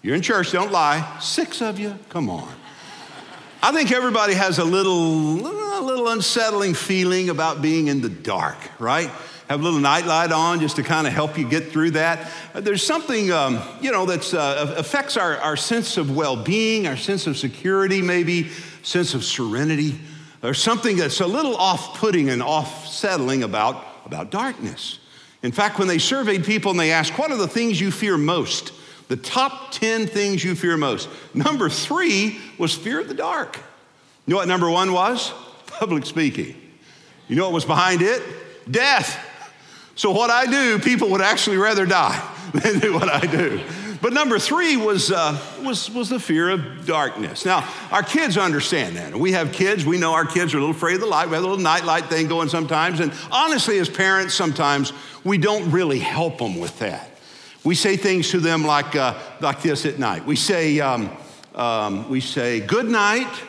You're in church, don't lie. 6 of you, come on. I think everybody has a little unsettling feeling about being in the dark, right? Have a little nightlight on just to kind of help you get through that. There's something, that affects our sense of well-being, our sense of security maybe, sense of serenity, or something that's a little off-putting and off-settling about darkness. In fact, when they surveyed people and they asked, what are the things you fear most? The top 10 things you fear most. Number 3 was fear of the dark. You know what number 1 was? Public speaking. You know what was behind it? Death. So what I do, people would actually rather die than do what I do. But number 3 was the fear of darkness. Now, our kids understand that. We have kids. We know our kids are a little afraid of the light. We have a little nightlight thing going sometimes. And honestly, as parents, sometimes we don't really help them with that. We say things to them like this at night. We say, good night,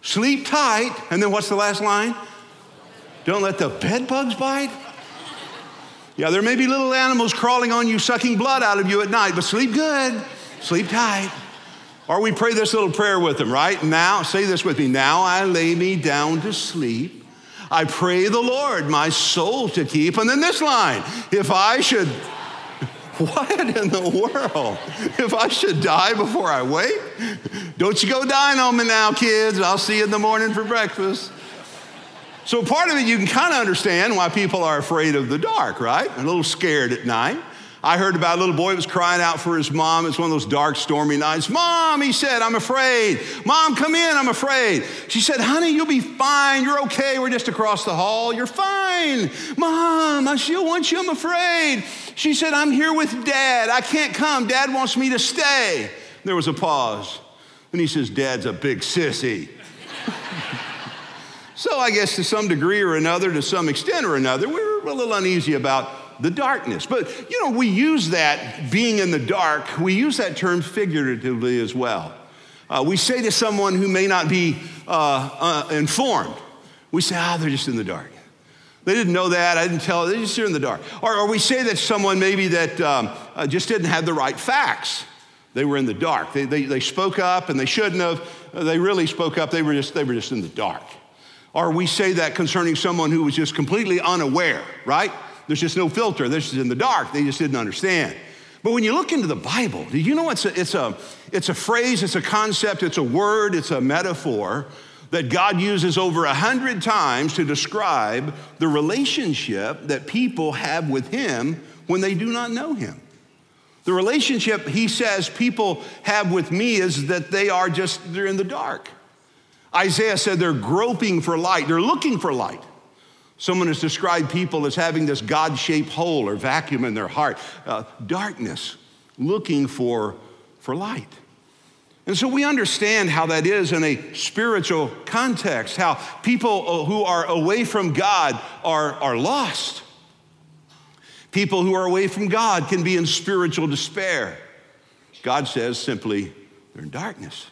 sleep tight, and then what's the last line? Don't let the bed bugs bite. Yeah, there may be little animals crawling on you, sucking blood out of you at night, but sleep good, sleep tight. Or we pray this little prayer with them, right? Now, say this with me. Now I lay me down to sleep. I pray the Lord my soul to keep. And then this line, what in the world? If I should die before I wake? Don't you go dine on me now, kids. I'll see you in the morning for breakfast. So part of it, you can kind of understand why people are afraid of the dark, right? A little scared at night. I heard about a little boy who was crying out for his mom. It's one of those dark, stormy nights. Mom, he said, I'm afraid. Mom, come in, I'm afraid. She said, honey, you'll be fine. You're okay. We're just across the hall. You're fine. Mom, I still want you. I'm afraid. She said, I'm here with Dad. I can't come. Dad wants me to stay. There was a pause. And he says, Dad's a big sissy. So I guess to some degree or another, to some extent or another, we were a little uneasy about the darkness. But, we use that, being in the dark, we use that term figuratively as well. We say to someone who may not be informed, we say, they're just in the dark. They didn't know that. I didn't tell them. They're just in the dark. Or we say that someone maybe that just didn't have the right facts. They were in the dark. They spoke up and they shouldn't have. They really spoke up. They were just in the dark. Or we say that concerning someone who was just completely unaware, right? There's just no filter. They're just in the dark. They just didn't understand. But when you look into the Bible, do you know it's a phrase, it's a concept, it's a word, it's a metaphor that God uses over 100 times to describe the relationship that people have with him when they do not know him. The relationship he says people have with me is that they're in the dark. Isaiah said they're groping for light. They're looking for light. Someone has described people as having this God-shaped hole or vacuum in their heart. Darkness, looking for light. And so we understand how that is in a spiritual context, how people who are away from God are lost. People who are away from God can be in spiritual despair. God says simply, they're in darkness.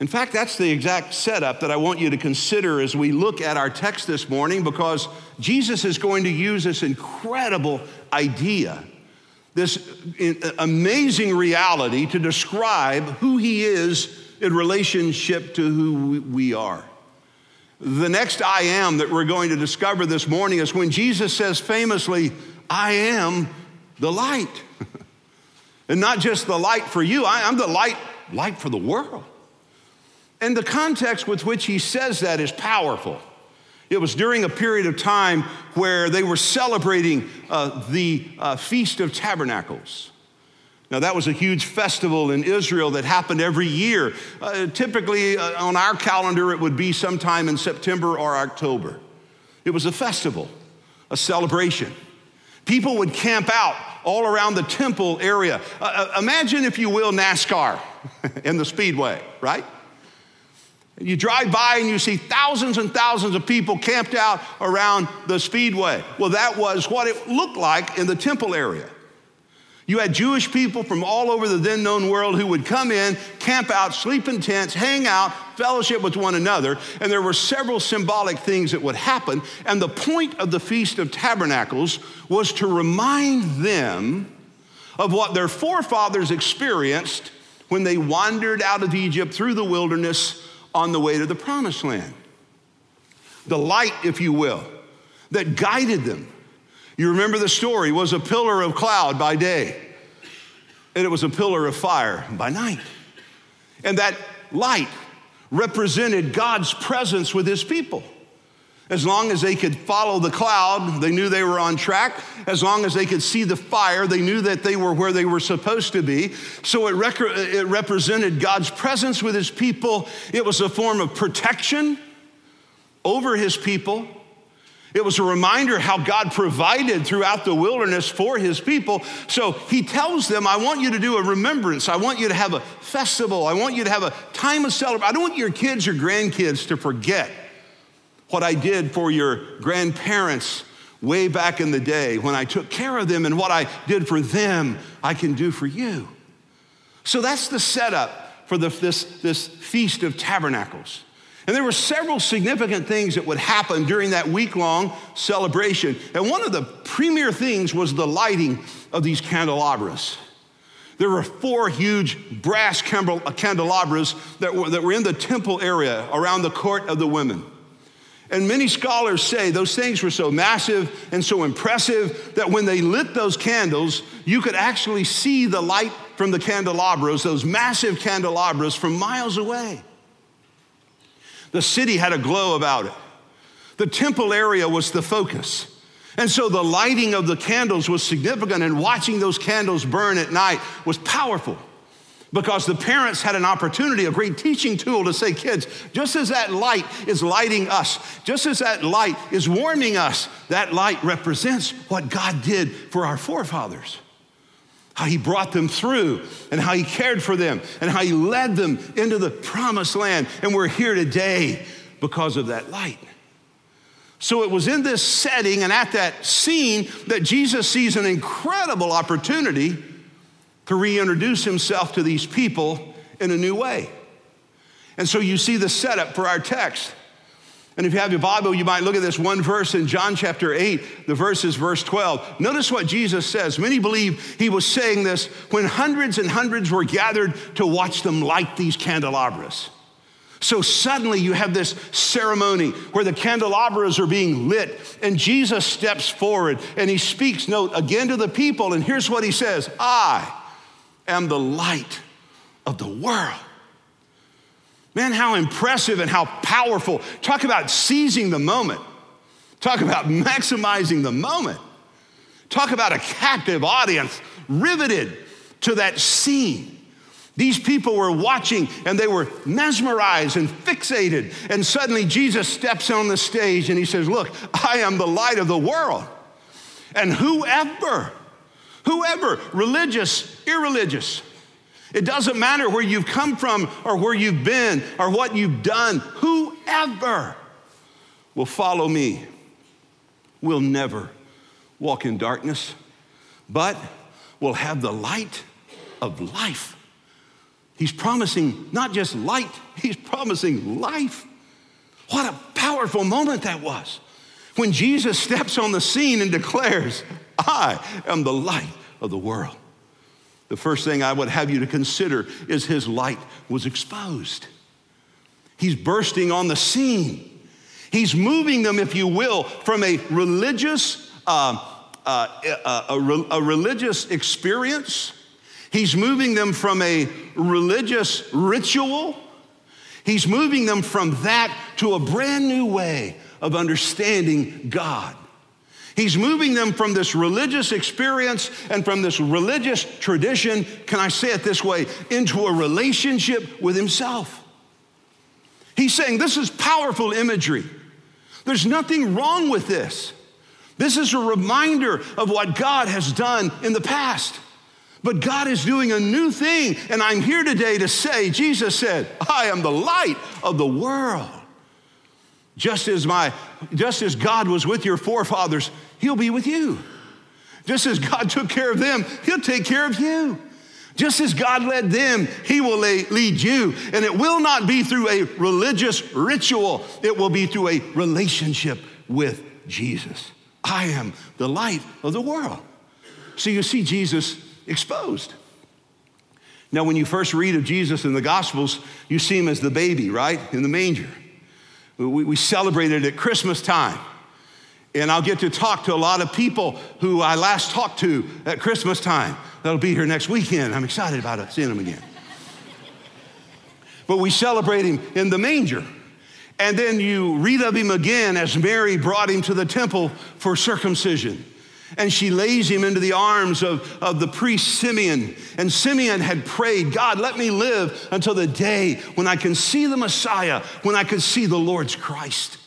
In fact, that's the exact setup that I want you to consider as we look at our text this morning, because Jesus is going to use this incredible idea, this amazing reality to describe who he is in relationship to who we are. The next I am that we're going to discover this morning is when Jesus says famously, I am the light. And not just the light for you, I'm the light for the world. And the context with which he says that is powerful. It was during a period of time where they were celebrating the Feast of Tabernacles. Now, that was a huge festival in Israel that happened every year. Typically, on our calendar, it would be sometime in September or October. It was a festival, a celebration. People would camp out all around the temple area. Imagine, if you will, NASCAR in the speedway, right? You drive by and you see thousands and thousands of people camped out around the speedway. Well, that was what it looked like in the temple area. You had Jewish people from all over the then known world who would come in, camp out, sleep in tents, hang out, fellowship with one another, and there were several symbolic things that would happen, and the point of the Feast of Tabernacles was to remind them of what their forefathers experienced when they wandered out of Egypt through the wilderness on the way to the Promised Land. The light, if you will, that guided them, you remember the story, was a pillar of cloud by day, and it was a pillar of fire by night. And that light represented God's presence with his people. As long as they could follow the cloud, they knew they were on track. As long as they could see the fire, they knew that they were where they were supposed to be. So it represented God's presence with his people. It was a form of protection over his people. It was a reminder how God provided throughout the wilderness for his people. So he tells them, I want you to do a remembrance. I want you to have a festival. I want you to have a time of celebration. I don't want your kids or grandkids to forget what I did for your grandparents way back in the day when I took care of them, and what I did for them, I can do for you. So that's the setup for this Feast of Tabernacles. And there were several significant things that would happen during that week-long celebration. And one of the premier things was the lighting of these candelabras. There were four huge brass candelabras that were in the temple area around the court of the women. And many scholars say those things were so massive and so impressive that when they lit those candles, you could actually see the light from the candelabras, those massive candelabras, from miles away. The city had a glow about it. The temple area was the focus. And so the lighting of the candles was significant, and watching those candles burn at night was powerful, because the parents had an opportunity, a great teaching tool, to say, kids, just as that light is lighting us, just as that light is warming us, that light represents what God did for our forefathers, how he brought them through, and how he cared for them, and how he led them into the Promised Land. And we're here today because of that light. So it was in this setting and at that scene that Jesus sees an incredible opportunity to reintroduce himself to these people in a new way. And so you see the setup for our text. And if you have your Bible, you might look at this one verse in John chapter 8, the verse is verse 12. Notice what Jesus says. Many believe he was saying this when hundreds and hundreds were gathered to watch them light these candelabras. So suddenly you have this ceremony where the candelabras are being lit, and Jesus steps forward and he speaks, note, again to the people, and here's what he says: I am the light of the world. Man, how impressive and how powerful. Talk about seizing the moment. Talk about maximizing the moment. Talk about a captive audience riveted to that scene. These people were watching, and they were mesmerized and fixated. And suddenly Jesus steps on the stage and he says, look, I am the light of the world. And whoever, religious, irreligious, it doesn't matter where you've come from or where you've been or what you've done. Whoever will follow me will never walk in darkness, but will have the light of life. He's promising not just light, he's promising life. What a powerful moment that was when Jesus steps on the scene and declares, I am the light of the world. The first thing I would have you to consider is his light was exposed. He's bursting on the scene. He's moving them, if you will, from a religious experience. He's moving them from a religious ritual. He's moving them from that to a brand new way of understanding God. He's moving them from this religious experience and from this religious tradition, can I say it this way, into a relationship with himself. He's saying this is powerful imagery. There's nothing wrong with this. This is a reminder of what God has done in the past. But God is doing a new thing, and I'm here today to say, Jesus said, I am the light of the world. Just as God was with your forefathers, he'll be with you. Just as God took care of them, he'll take care of you. Just as God led them, he will lead you. And it will not be through a religious ritual. It will be through a relationship with Jesus. I am the light of the world. So you see Jesus exposed. Now, when you first read of Jesus in the Gospels, you see him as the baby, right? In the manger. We celebrated at Christmas time. And I'll get to talk to a lot of people who I last talked to at Christmas time. That'll be here next weekend. I'm excited about seeing him again. But we celebrate him in the manger. And then you read of him again as Mary brought him to the temple for circumcision. And she lays him into the arms of the priest Simeon. And Simeon had prayed, God, let me live until the day when I can see the Messiah, when I can see the Lord's Christ.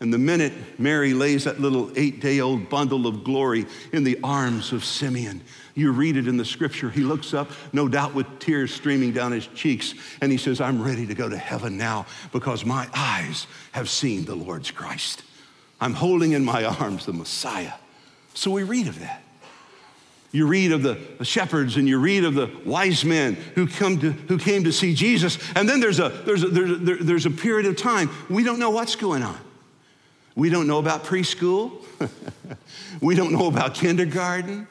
And the minute Mary lays that little 8-day-old bundle of glory in the arms of Simeon, you read it in the scripture, he looks up, no doubt with tears streaming down his cheeks, and he says, I'm ready to go to heaven now because my eyes have seen the Lord's Christ. I'm holding in my arms the Messiah. So we read of that. You read of the shepherds and you read of the wise men who came to see Jesus. And then there's a period of time. We don't know what's going on. We don't know about preschool. We don't know about kindergarten.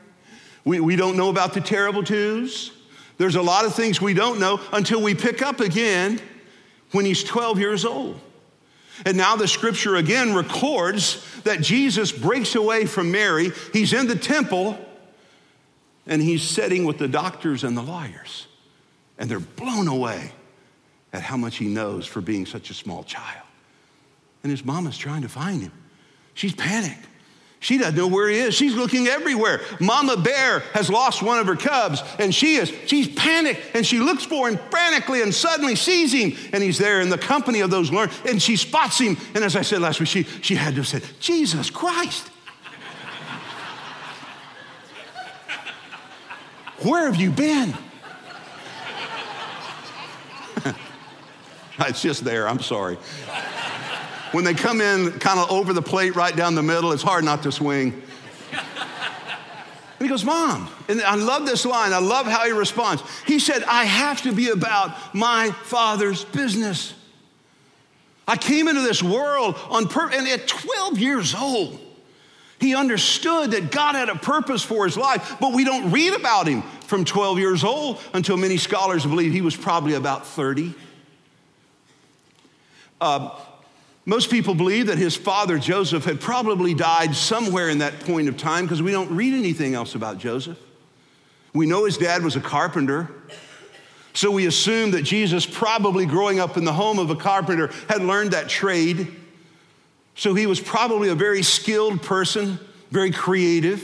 We don't know about the terrible twos. There's a lot of things we don't know until we pick up again when he's 12 years old. And now the scripture again records that Jesus breaks away from Mary. He's in the temple and he's sitting with the doctors and the lawyers. And they're blown away at how much he knows for being such a small child. And his mama's trying to find him. She's panicked. She doesn't know where he is. She's looking everywhere. Mama Bear has lost one of her cubs, and she's panicked, and she looks for him frantically and suddenly sees him, and he's there in the company of those learned, and she spots him. And as I said last week, she had to have said, Jesus Christ. Where have you been? It's just there, I'm sorry. When they come in kind of over the plate right down the middle, it's hard not to swing. And he goes, Mom. And I love this line. I love how he responds. He said, I have to be about my Father's business. I came into this world on purpose. And at 12 years old, he understood that God had a purpose for his life. But we don't read about him from 12 years old until many scholars believe he was probably about 30. Most people believe that his father, Joseph, had probably died somewhere in that point of time because we don't read anything else about Joseph. We know his dad was a carpenter, so we assume that Jesus, probably growing up in the home of a carpenter, had learned that trade. So he was probably a very skilled person, very creative.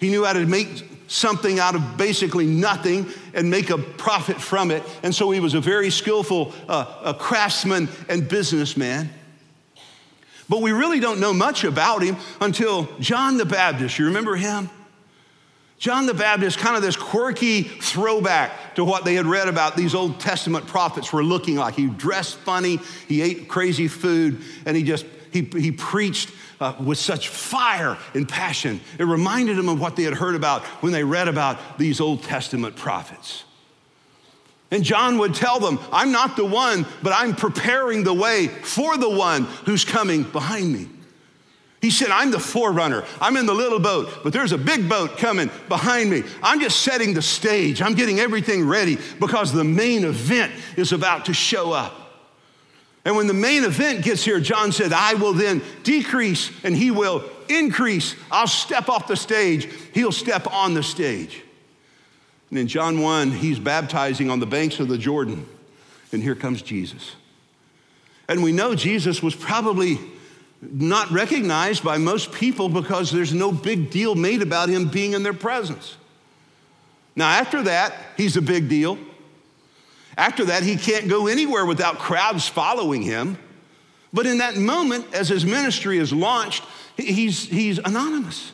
He knew how to make something out of basically nothing and make a profit from it. And so he was a very skillful a craftsman and businessman. But we really don't know much about him until John the Baptist. You remember him? John the Baptist, kind of this quirky throwback to what they had read about these Old Testament prophets were looking like. He dressed funny, he ate crazy food, and he preached with such fire and passion. It reminded them of what they had heard about when they read about these Old Testament prophets. And John would tell them, I'm not the one, but I'm preparing the way for the one who's coming behind me. He said, I'm the forerunner. I'm in the little boat, but there's a big boat coming behind me. I'm just setting the stage. I'm getting everything ready because the main event is about to show up. And when the main event gets here, John said, I will then decrease and he will increase. I'll step off the stage. He'll step on the stage. And in John 1, he's baptizing on the banks of the Jordan. And here comes Jesus. And we know Jesus was probably not recognized by most people because there's no big deal made about him being in their presence. Now, after that, he's a big deal. After that, he can't go anywhere without crowds following him. But in that moment, as his ministry is launched, He's anonymous.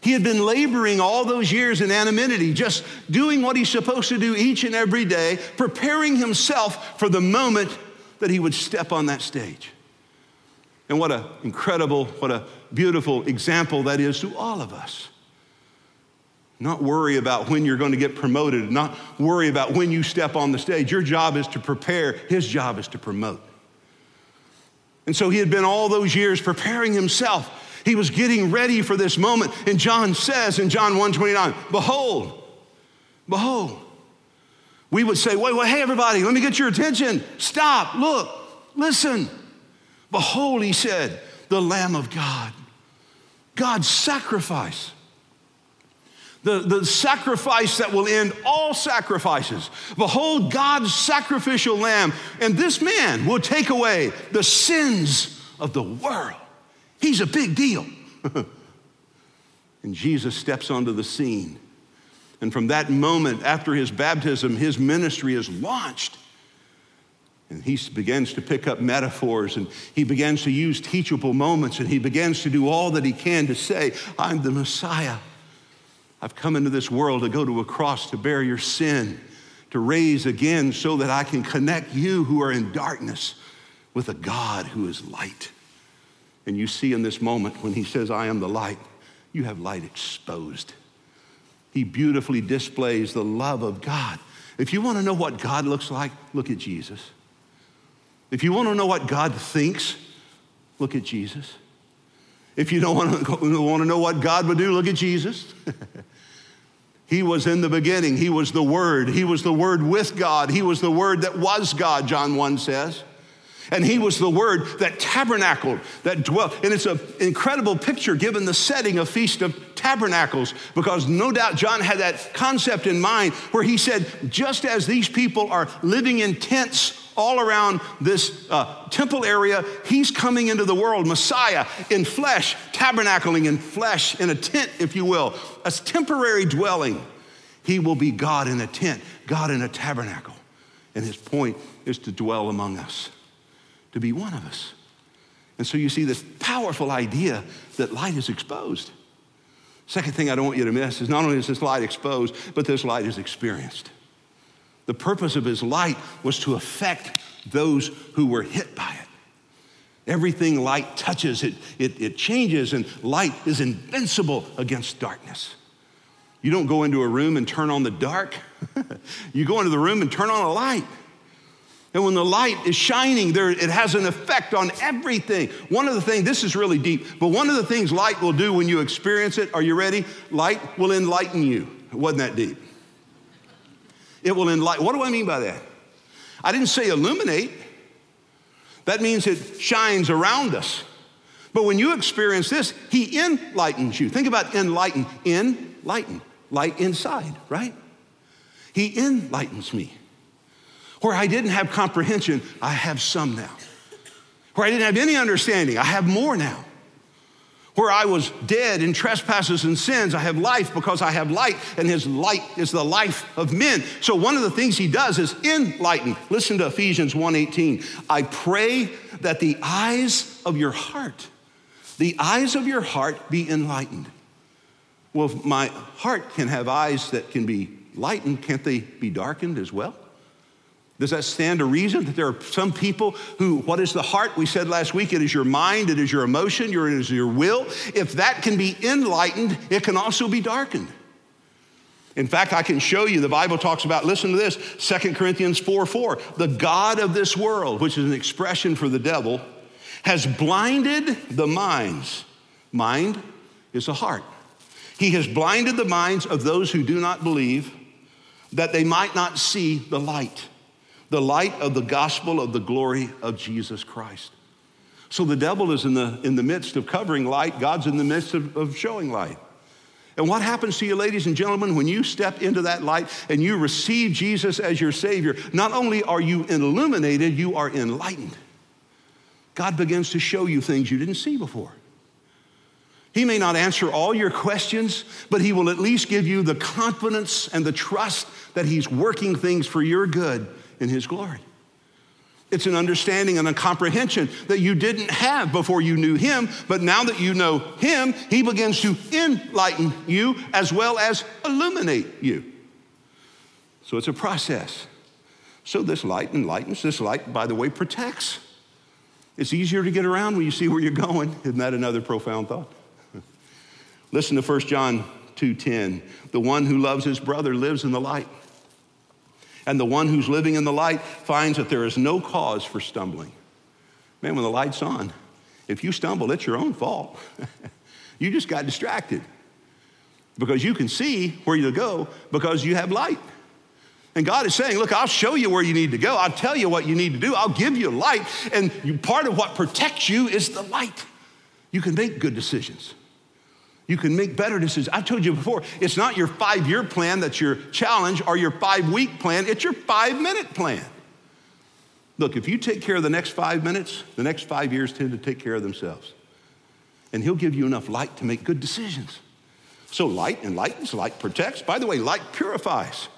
He had been laboring all those years in anonymity, just doing what he's supposed to do each and every day, preparing himself for the moment that he would step on that stage. And what an incredible, what a beautiful example that is to all of us. Not worry about when you're going to get promoted, not worry about when you step on the stage. Your job is to prepare, his job is to promote. And so he had been all those years preparing himself. He was getting ready for this moment. And John says in John 1:29, behold. We would say, wait, hey, everybody, let me get your attention. Stop, look, listen. Behold, he said, the Lamb of God. God's sacrifice. The sacrifice that will end all sacrifices. Behold, God's sacrificial lamb. And this man will take away the sins of the world. He's a big deal. And Jesus steps onto the scene. And from that moment after his baptism, his ministry is launched. And he begins to pick up metaphors, and he begins to use teachable moments, and he begins to do all that he can to say, I'm the Messiah. I've come into this world to go to a cross to bear your sin, to raise again so that I can connect you who are in darkness with a God who is light. And you see in this moment when he says, I am the light, you have light exposed. He beautifully displays the love of God. If you want to know what God looks like, look at Jesus. If you want to know what God thinks, look at Jesus. If you don't want to know what God would do, look at Jesus. He was in the beginning. He was the Word. He was the Word with God. He was the Word that was God, John 1 says. And he was the Word that tabernacled, that dwelt. And it's an incredible picture given the setting of Feast of Tabernacles, because no doubt John had that concept in mind where he said, just as these people are living in tents all around this temple area, he's coming into the world, Messiah, in flesh, tabernacling in flesh, in a tent, if you will, a temporary dwelling. He will be God in a tent, God in a tabernacle. And his point is to dwell among us, to be one of us. And so you see this powerful idea that light is exposed. Second thing I don't want you to miss is not only is this light exposed, but this light is experienced. The purpose of his light was to affect those who were hit by it. Everything light touches, it changes, and light is invincible against darkness. You don't go into a room and turn on the dark. You go into the room and turn on a light. And when the light is shining, it has an effect on everything. One of the things, this is really deep, but one of the things light will do when you experience it, are you ready? Light will enlighten you. It wasn't that deep. It will enlighten. What do I mean by that? I didn't say illuminate. That means it shines around us. But when you experience this, he enlightens you. Think about enlighten. Enlighten. Light inside, right? He enlightens me. Where I didn't have comprehension, I have some now. Where I didn't have any understanding, I have more now. Where I was dead in trespasses and sins, I have life because I have light, and his light is the life of men. So one of the things he does is enlighten. Listen to Ephesians 1:18. I pray that the eyes of your heart be enlightened. Well, if my heart can have eyes that can be lightened, can't they be darkened as well? Does that stand to reason that there are some people who, what is the heart? We said last week, it is your mind, it is your emotion, it is your will. If that can be enlightened, it can also be darkened. In fact, I can show you, the Bible talks about, listen to this, 2 Corinthians 4:4, the God of this world, which is an expression for the devil, has blinded the minds. Mind is the heart. He has blinded the minds of those who do not believe, that they might not see the light. The light of the gospel of the glory of Jesus Christ. So the devil is in the midst of covering light. God's in the midst of showing light. And what happens to you, ladies and gentlemen, when you step into that light and you receive Jesus as your Savior? Not only are you illuminated, you are enlightened. God begins to show you things you didn't see before. He may not answer all your questions, but he will at least give you the confidence and the trust that he's working things for your good in his glory. It's an understanding and a comprehension that you didn't have before you knew him, but now that you know him, he begins to enlighten you as well as illuminate you. So it's a process. So this light enlightens. This light, by the way, protects. It's easier to get around when you see where you're going. Isn't that another profound thought? Listen to 1 John 2:10. The one who loves his brother lives in the light. And the one who's living in the light finds that there is no cause for stumbling. Man, when the light's on, if you stumble, it's your own fault. You just got distracted because you can see where you go because you have light. And God is saying, look, I'll show you where you need to go. I'll tell you what you need to do. I'll give you light. And part of what protects you is the light. You can make good decisions. You can make better decisions. I've told you before, it's not your 5-year plan that's your challenge or your 5-week plan. It's your 5-minute plan. Look, if you take care of the next 5 minutes, the next 5 years tend to take care of themselves. And he'll give you enough light to make good decisions. So light enlightens, light protects. By the way, light purifies.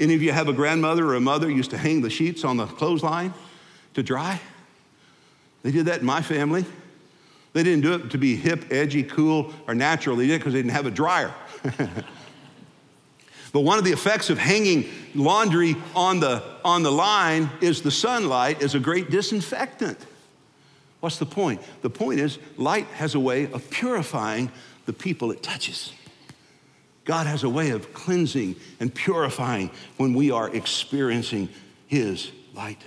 Any of you have a grandmother or a mother used to hang the sheets on the clothesline to dry? They did that in my family. They didn't do it to be hip, edgy, cool, or natural. They did it because they didn't have a dryer. But one of the effects of hanging laundry on the line is the sunlight is a great disinfectant. What's the point? The point is light has a way of purifying the people it touches. God has a way of cleansing and purifying when we are experiencing his light.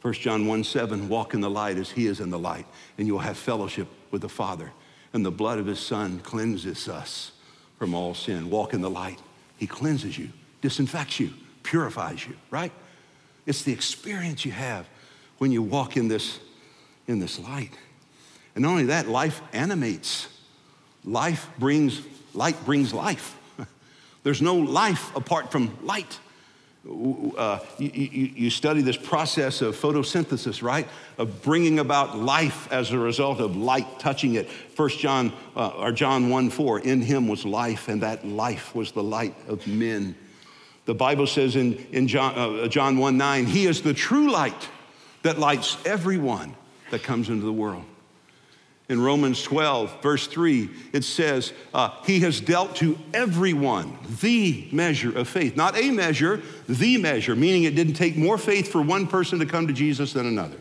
1 John 1:7, walk in the light as he is in the light, and you will have fellowship with the Father. And the blood of his Son cleanses us from all sin. Walk in the light. He cleanses you, disinfects you, purifies you, right? It's the experience you have when you walk in this light. And not only that, life animates. Light brings life. There's no life apart from light. You study this process of photosynthesis, right? Of bringing about life as a result of light touching it. John 1:4, in him was life, and that life was the light of men. The Bible says in John 1:9, he is the true light that lights everyone that comes into the world. In Romans 12, verse 3, it says, he has dealt to everyone the measure of faith. Not a measure, the measure, meaning it didn't take more faith for one person to come to Jesus than another.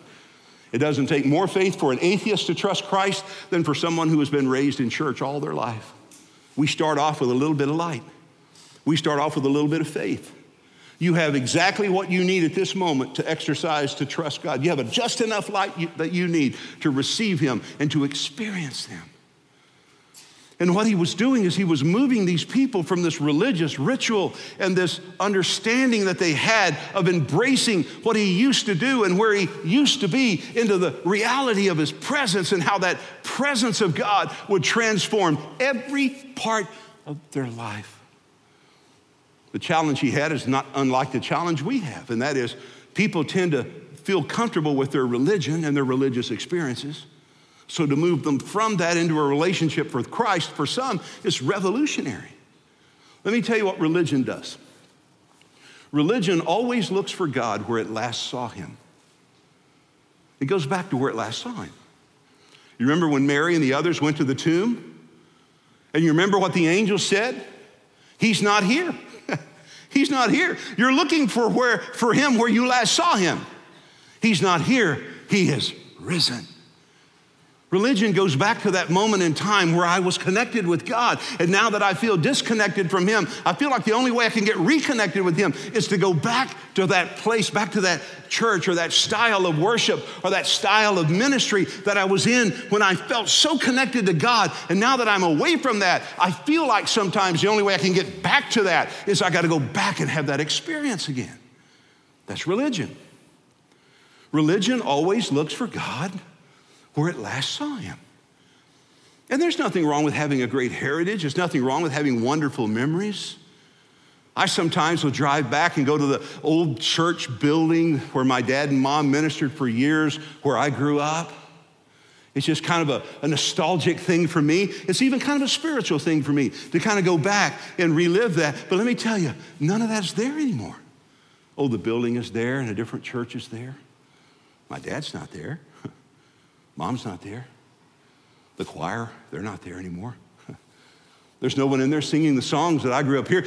It doesn't take more faith for an atheist to trust Christ than for someone who has been raised in church all their life. We start off with a little bit of light. We start off with a little bit of faith. You have exactly what you need at this moment to exercise, to trust God. You have just enough light that you need to receive him and to experience him. And what he was doing is he was moving these people from this religious ritual and this understanding that they had of embracing what he used to do and where he used to be into the reality of his presence and how that presence of God would transform every part of their life. The challenge he had is not unlike the challenge we have, and that is people tend to feel comfortable with their religion and their religious experiences. So to move them from that into a relationship with Christ, for some, is revolutionary. Let me tell you what religion does. Religion always looks for God where it last saw him. It goes back to where it last saw him. You remember when Mary and the others went to the tomb? And you remember what the angel said? He's not here. He's not here. You're looking for him where you last saw him. He's not here. He is risen. Religion goes back to that moment in time where I was connected with God. And now that I feel disconnected from him, I feel like the only way I can get reconnected with him is to go back to that place, back to that church or that style of worship or that style of ministry that I was in when I felt so connected to God. And now that I'm away from that, I feel like sometimes the only way I can get back to that is I got to go back and have that experience again. That's religion. Religion always looks for God where it last saw him. And there's nothing wrong with having a great heritage. There's nothing wrong with having wonderful memories. I sometimes will drive back and go to the old church building where my dad and mom ministered for years, where I grew up. It's just kind of a nostalgic thing for me. It's even kind of a spiritual thing for me to kind of go back and relive that. But let me tell you, none of that's there anymore. Oh, the building is there and a different church is there. My dad's not there. Mom's not there. The choir, they're not there anymore. There's no one in there singing the songs that I grew up here.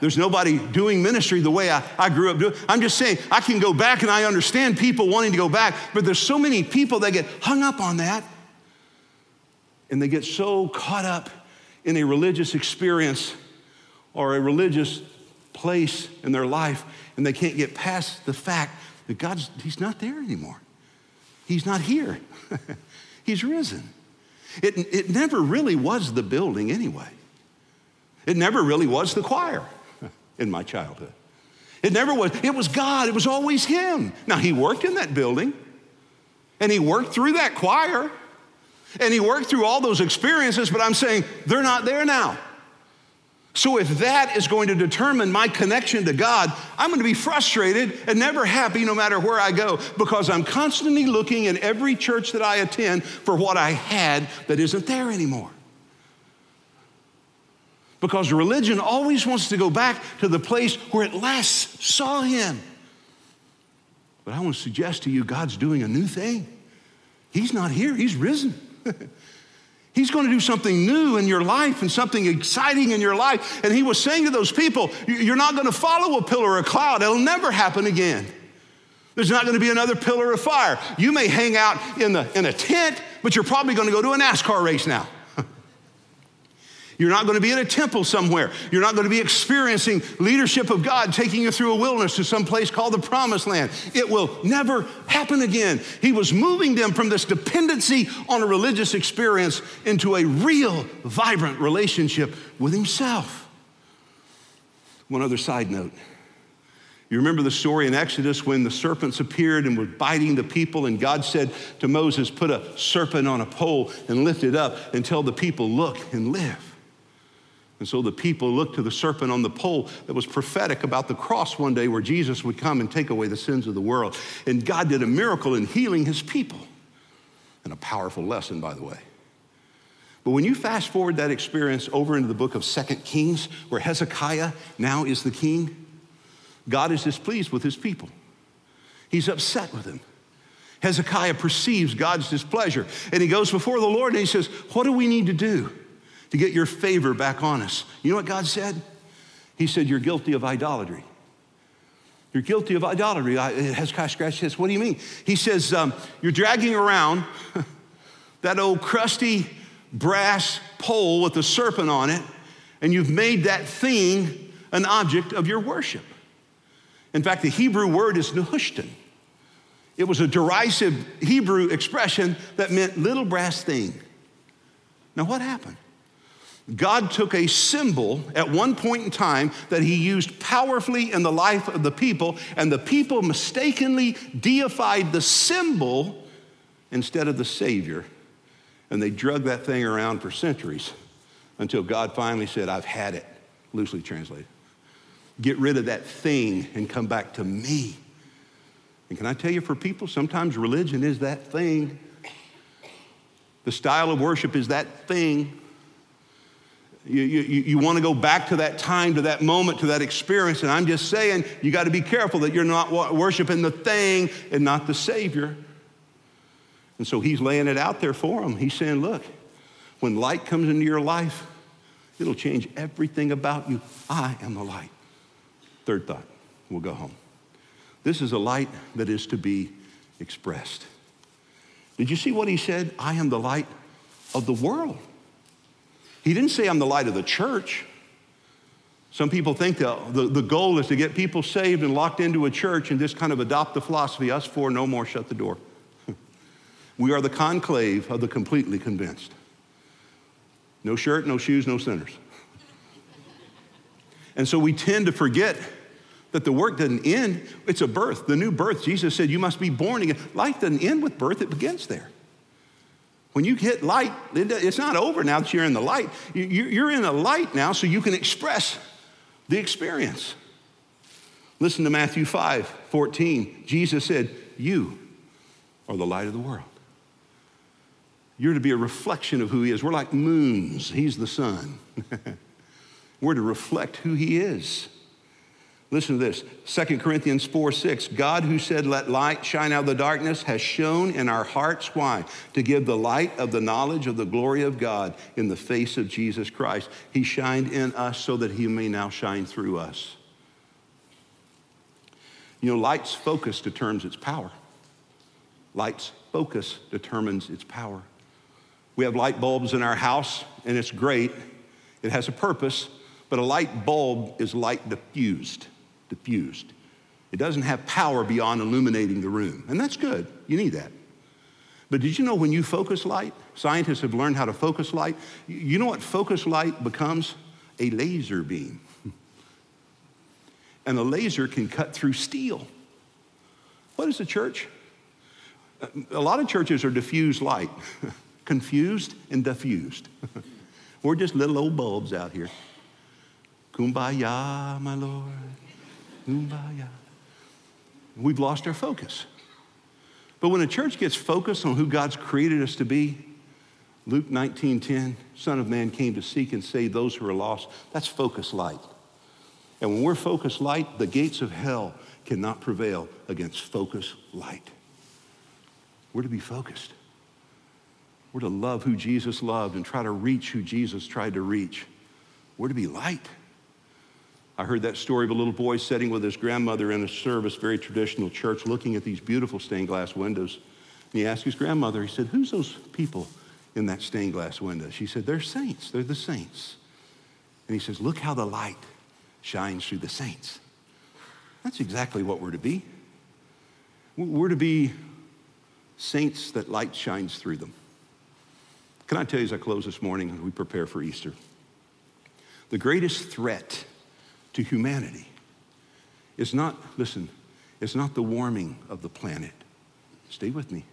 There's nobody doing ministry the way I grew up doing. I'm just saying, I can go back and I understand people wanting to go back, but there's so many people that get hung up on that, and they get so caught up in a religious experience or a religious place in their life, and they can't get past the fact that He's not there anymore. He's not here. He's risen. It never really was the building anyway. It never really was the choir in my childhood. It never was. It was God. It was always Him. Now, He worked in that building, and He worked through that choir, and He worked through all those experiences, but I'm saying they're not there now. So if that is going to determine my connection to God, I'm going to be frustrated and never happy no matter where I go, because I'm constantly looking in every church that I attend for what I had that isn't there anymore. Because religion always wants to go back to the place where it last saw Him. But I want to suggest to you, God's doing a new thing. He's not here. He's risen. He's going to do something new in your life and something exciting in your life. And He was saying to those people, you're not going to follow a pillar of cloud. It'll never happen again. There's not going to be another pillar of fire. You may hang out in a tent, but you're probably going to go to a NASCAR race now. You're not going to be in a temple somewhere. You're not going to be experiencing leadership of God taking you through a wilderness to some place called the Promised Land. It will never happen again. He was moving them from this dependency on a religious experience into a real, vibrant relationship with Himself. One other side note. You remember the story in Exodus when the serpents appeared and were biting the people, and God said to Moses, put a serpent on a pole and lift it up and tell the people, look and live. And so the people looked to the serpent on the pole that was prophetic about the cross one day where Jesus would come and take away the sins of the world. And God did a miracle in healing His people. And a powerful lesson, by the way. But when you fast forward that experience over into the book of 2 Kings, where Hezekiah now is the king, God is displeased with His people. He's upset with them. Hezekiah perceives God's displeasure. And he goes before the Lord and he says, what do we need to do to get your favor back on us? You know what God said? He said, you're guilty of idolatry. You're guilty of idolatry. Hezekiah scratched his head. What do you mean? He says, you're dragging around that old crusty brass pole with a serpent on it, and you've made that thing an object of your worship. In fact, the Hebrew word is nehushtan. It was a derisive Hebrew expression that meant little brass thing. Now, what happened? God took a symbol at one point in time that He used powerfully in the life of the people, and the people mistakenly deified the symbol instead of the Savior, and they drug that thing around for centuries until God finally said, I've had it, loosely translated. Get rid of that thing and come back to me. And can I tell you, for people, sometimes religion is that thing. The style of worship is that thing. You want to go back to that time, to that moment, to that experience. And I'm just saying, you got to be careful that you're not worshiping the thing and not the Savior. And so He's laying it out there for them. He's saying, look, when light comes into your life, it'll change everything about you. I am the light. Third thought, we'll go home. This is a light that is to be expressed. Did you see what He said? I am the light of the world. He didn't say I'm the light of the church. Some people think the goal is to get people saved and locked into a church and just kind of adopt the philosophy, us four, no more, shut the door. We are the conclave of the completely convinced. No shirt, no shoes, no sinners. And so we tend to forget that the work doesn't end. It's a birth, the new birth. Jesus said you must be born again. Life doesn't end with birth, it begins there. When you hit light, it's not over now that you're in the light. You're in a light now so you can express the experience. Listen to Matthew 5:14. Jesus said, you are the light of the world. You're to be a reflection of who He is. We're like moons. He's the sun. We're to reflect who He is. Listen to this, 2 Corinthians 4:6. God who said, let light shine out of the darkness, has shone in our hearts, why? To give the light of the knowledge of the glory of God in the face of Jesus Christ. He shined in us so that he may now shine through us. You know, light's focus determines its power. Light's focus determines its power. We have light bulbs in our house, and it's great. It has a purpose, but a light bulb is light diffused. It doesn't have power beyond illuminating the room, and that's good. You need that. But did you know when you focus light, scientists have learned how to focus light. You know what focus light becomes? A laser beam. And a laser can cut through steel. What is the church? A lot of churches are diffused light, confused and diffused. We're just little old bulbs out here. Kumbaya, my Lord, kumbaya. We've lost our focus. But when a church gets focused on who God's created us to be, Luke 19:10, Son of Man came to seek and save those who are lost. That's focus light. And when we're focus light, the gates of hell cannot prevail against focus light. We're to be focused. We're to love who Jesus loved and try to reach who Jesus tried to reach. We're to be light. I heard that story of a little boy sitting with his grandmother in a service, very traditional church, looking at these beautiful stained glass windows. And he asked his grandmother, he said, who's those people in that stained glass window? She said, they're saints, they're the saints. And he says, look how the light shines through the saints. That's exactly what we're to be. We're to be saints that light shines through them. Can I tell you as I close this morning and we prepare for Easter, the greatest threat to humanity is not, listen, it's not the warming of the planet. Stay with me.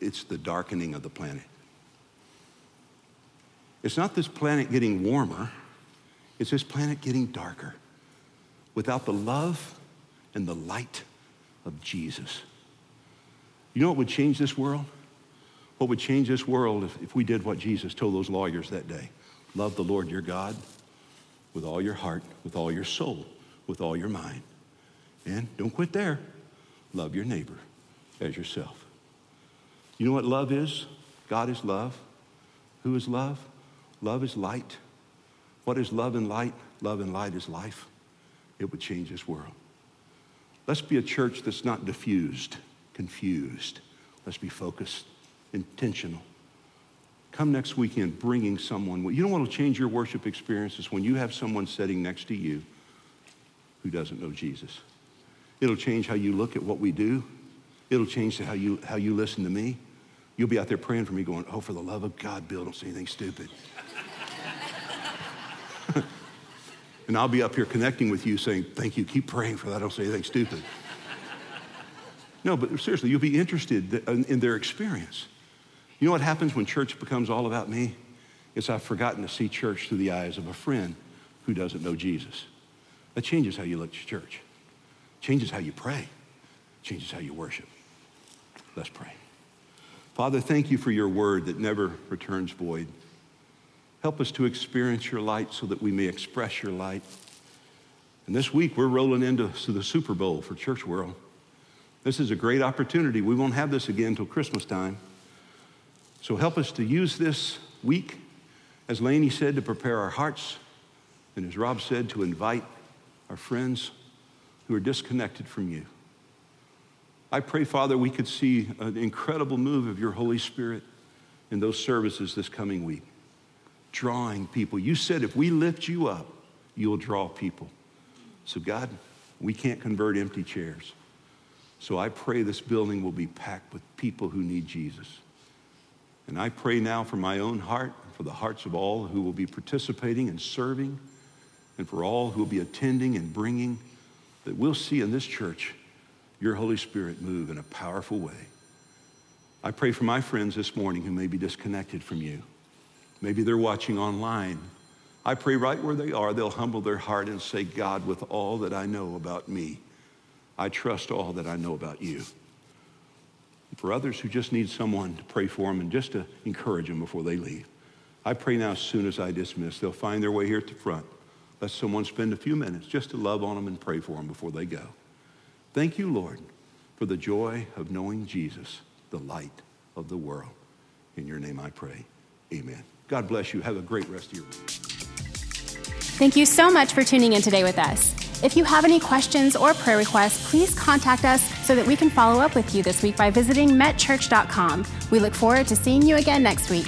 It's the darkening of the planet. It's not this planet getting warmer. It's this planet getting darker without the love and the light of Jesus. You know what would change this world? What would change this world if we did what Jesus told those lawyers that day? Love the Lord your God with all your heart, with all your soul, with all your mind. And don't quit there. Love your neighbor as yourself. You know what love is? God is love. Who is love? Love is light. What is love and light? Love and light is life. It would change this world. Let's be a church that's not diffused. Confused. Let's be focused, intentional. Come next weekend bringing someone. You know what will change your worship experience is when you have someone sitting next to you who doesn't know Jesus. It'll change how you look at what we do. It'll change how you listen to me. You'll be out there praying for me going, oh, for the love of God, Bill, don't say anything stupid. And I'll be up here connecting with you saying, thank you, keep praying for that, don't say anything stupid. No, but seriously, you'll be interested in their experience. You know what happens when church becomes all about me? It's I've forgotten to see church through the eyes of a friend who doesn't know Jesus. That changes how you look at church. Changes how you pray. Changes how you worship. Let's pray. Father, thank you for your word that never returns void. Help us to experience your light so that we may express your light. And this week, we're rolling into the Super Bowl for Church World. This is a great opportunity. We won't have this again until Christmas time. So help us to use this week, as Laney said, to prepare our hearts, and as Rob said, to invite our friends who are disconnected from you. I pray, Father, we could see an incredible move of your Holy Spirit in those services this coming week, drawing people. You said if we lift you up, you'll draw people. So God, we can't convert empty chairs. So I pray this building will be packed with people who need Jesus. And I pray now for my own heart, for the hearts of all who will be participating and serving, and for all who will be attending and bringing, that we'll see in this church your Holy Spirit move in a powerful way. I pray for my friends this morning who may be disconnected from you. Maybe they're watching online. I pray right where they are, they'll humble their heart and say, God, with all that I know about me, I trust all that I know about you. For others who just need someone to pray for them and just to encourage them before they leave, I pray now as soon as I dismiss, they'll find their way here at the front. Let someone spend a few minutes just to love on them and pray for them before they go. Thank you, Lord, for the joy of knowing Jesus, the light of the world. In your name I pray, amen. God bless you. Have a great rest of your week. Thank you so much for tuning in today with us. If you have any questions or prayer requests, please contact us so that we can follow up with you this week by visiting metchurch.com. We look forward to seeing you again next week.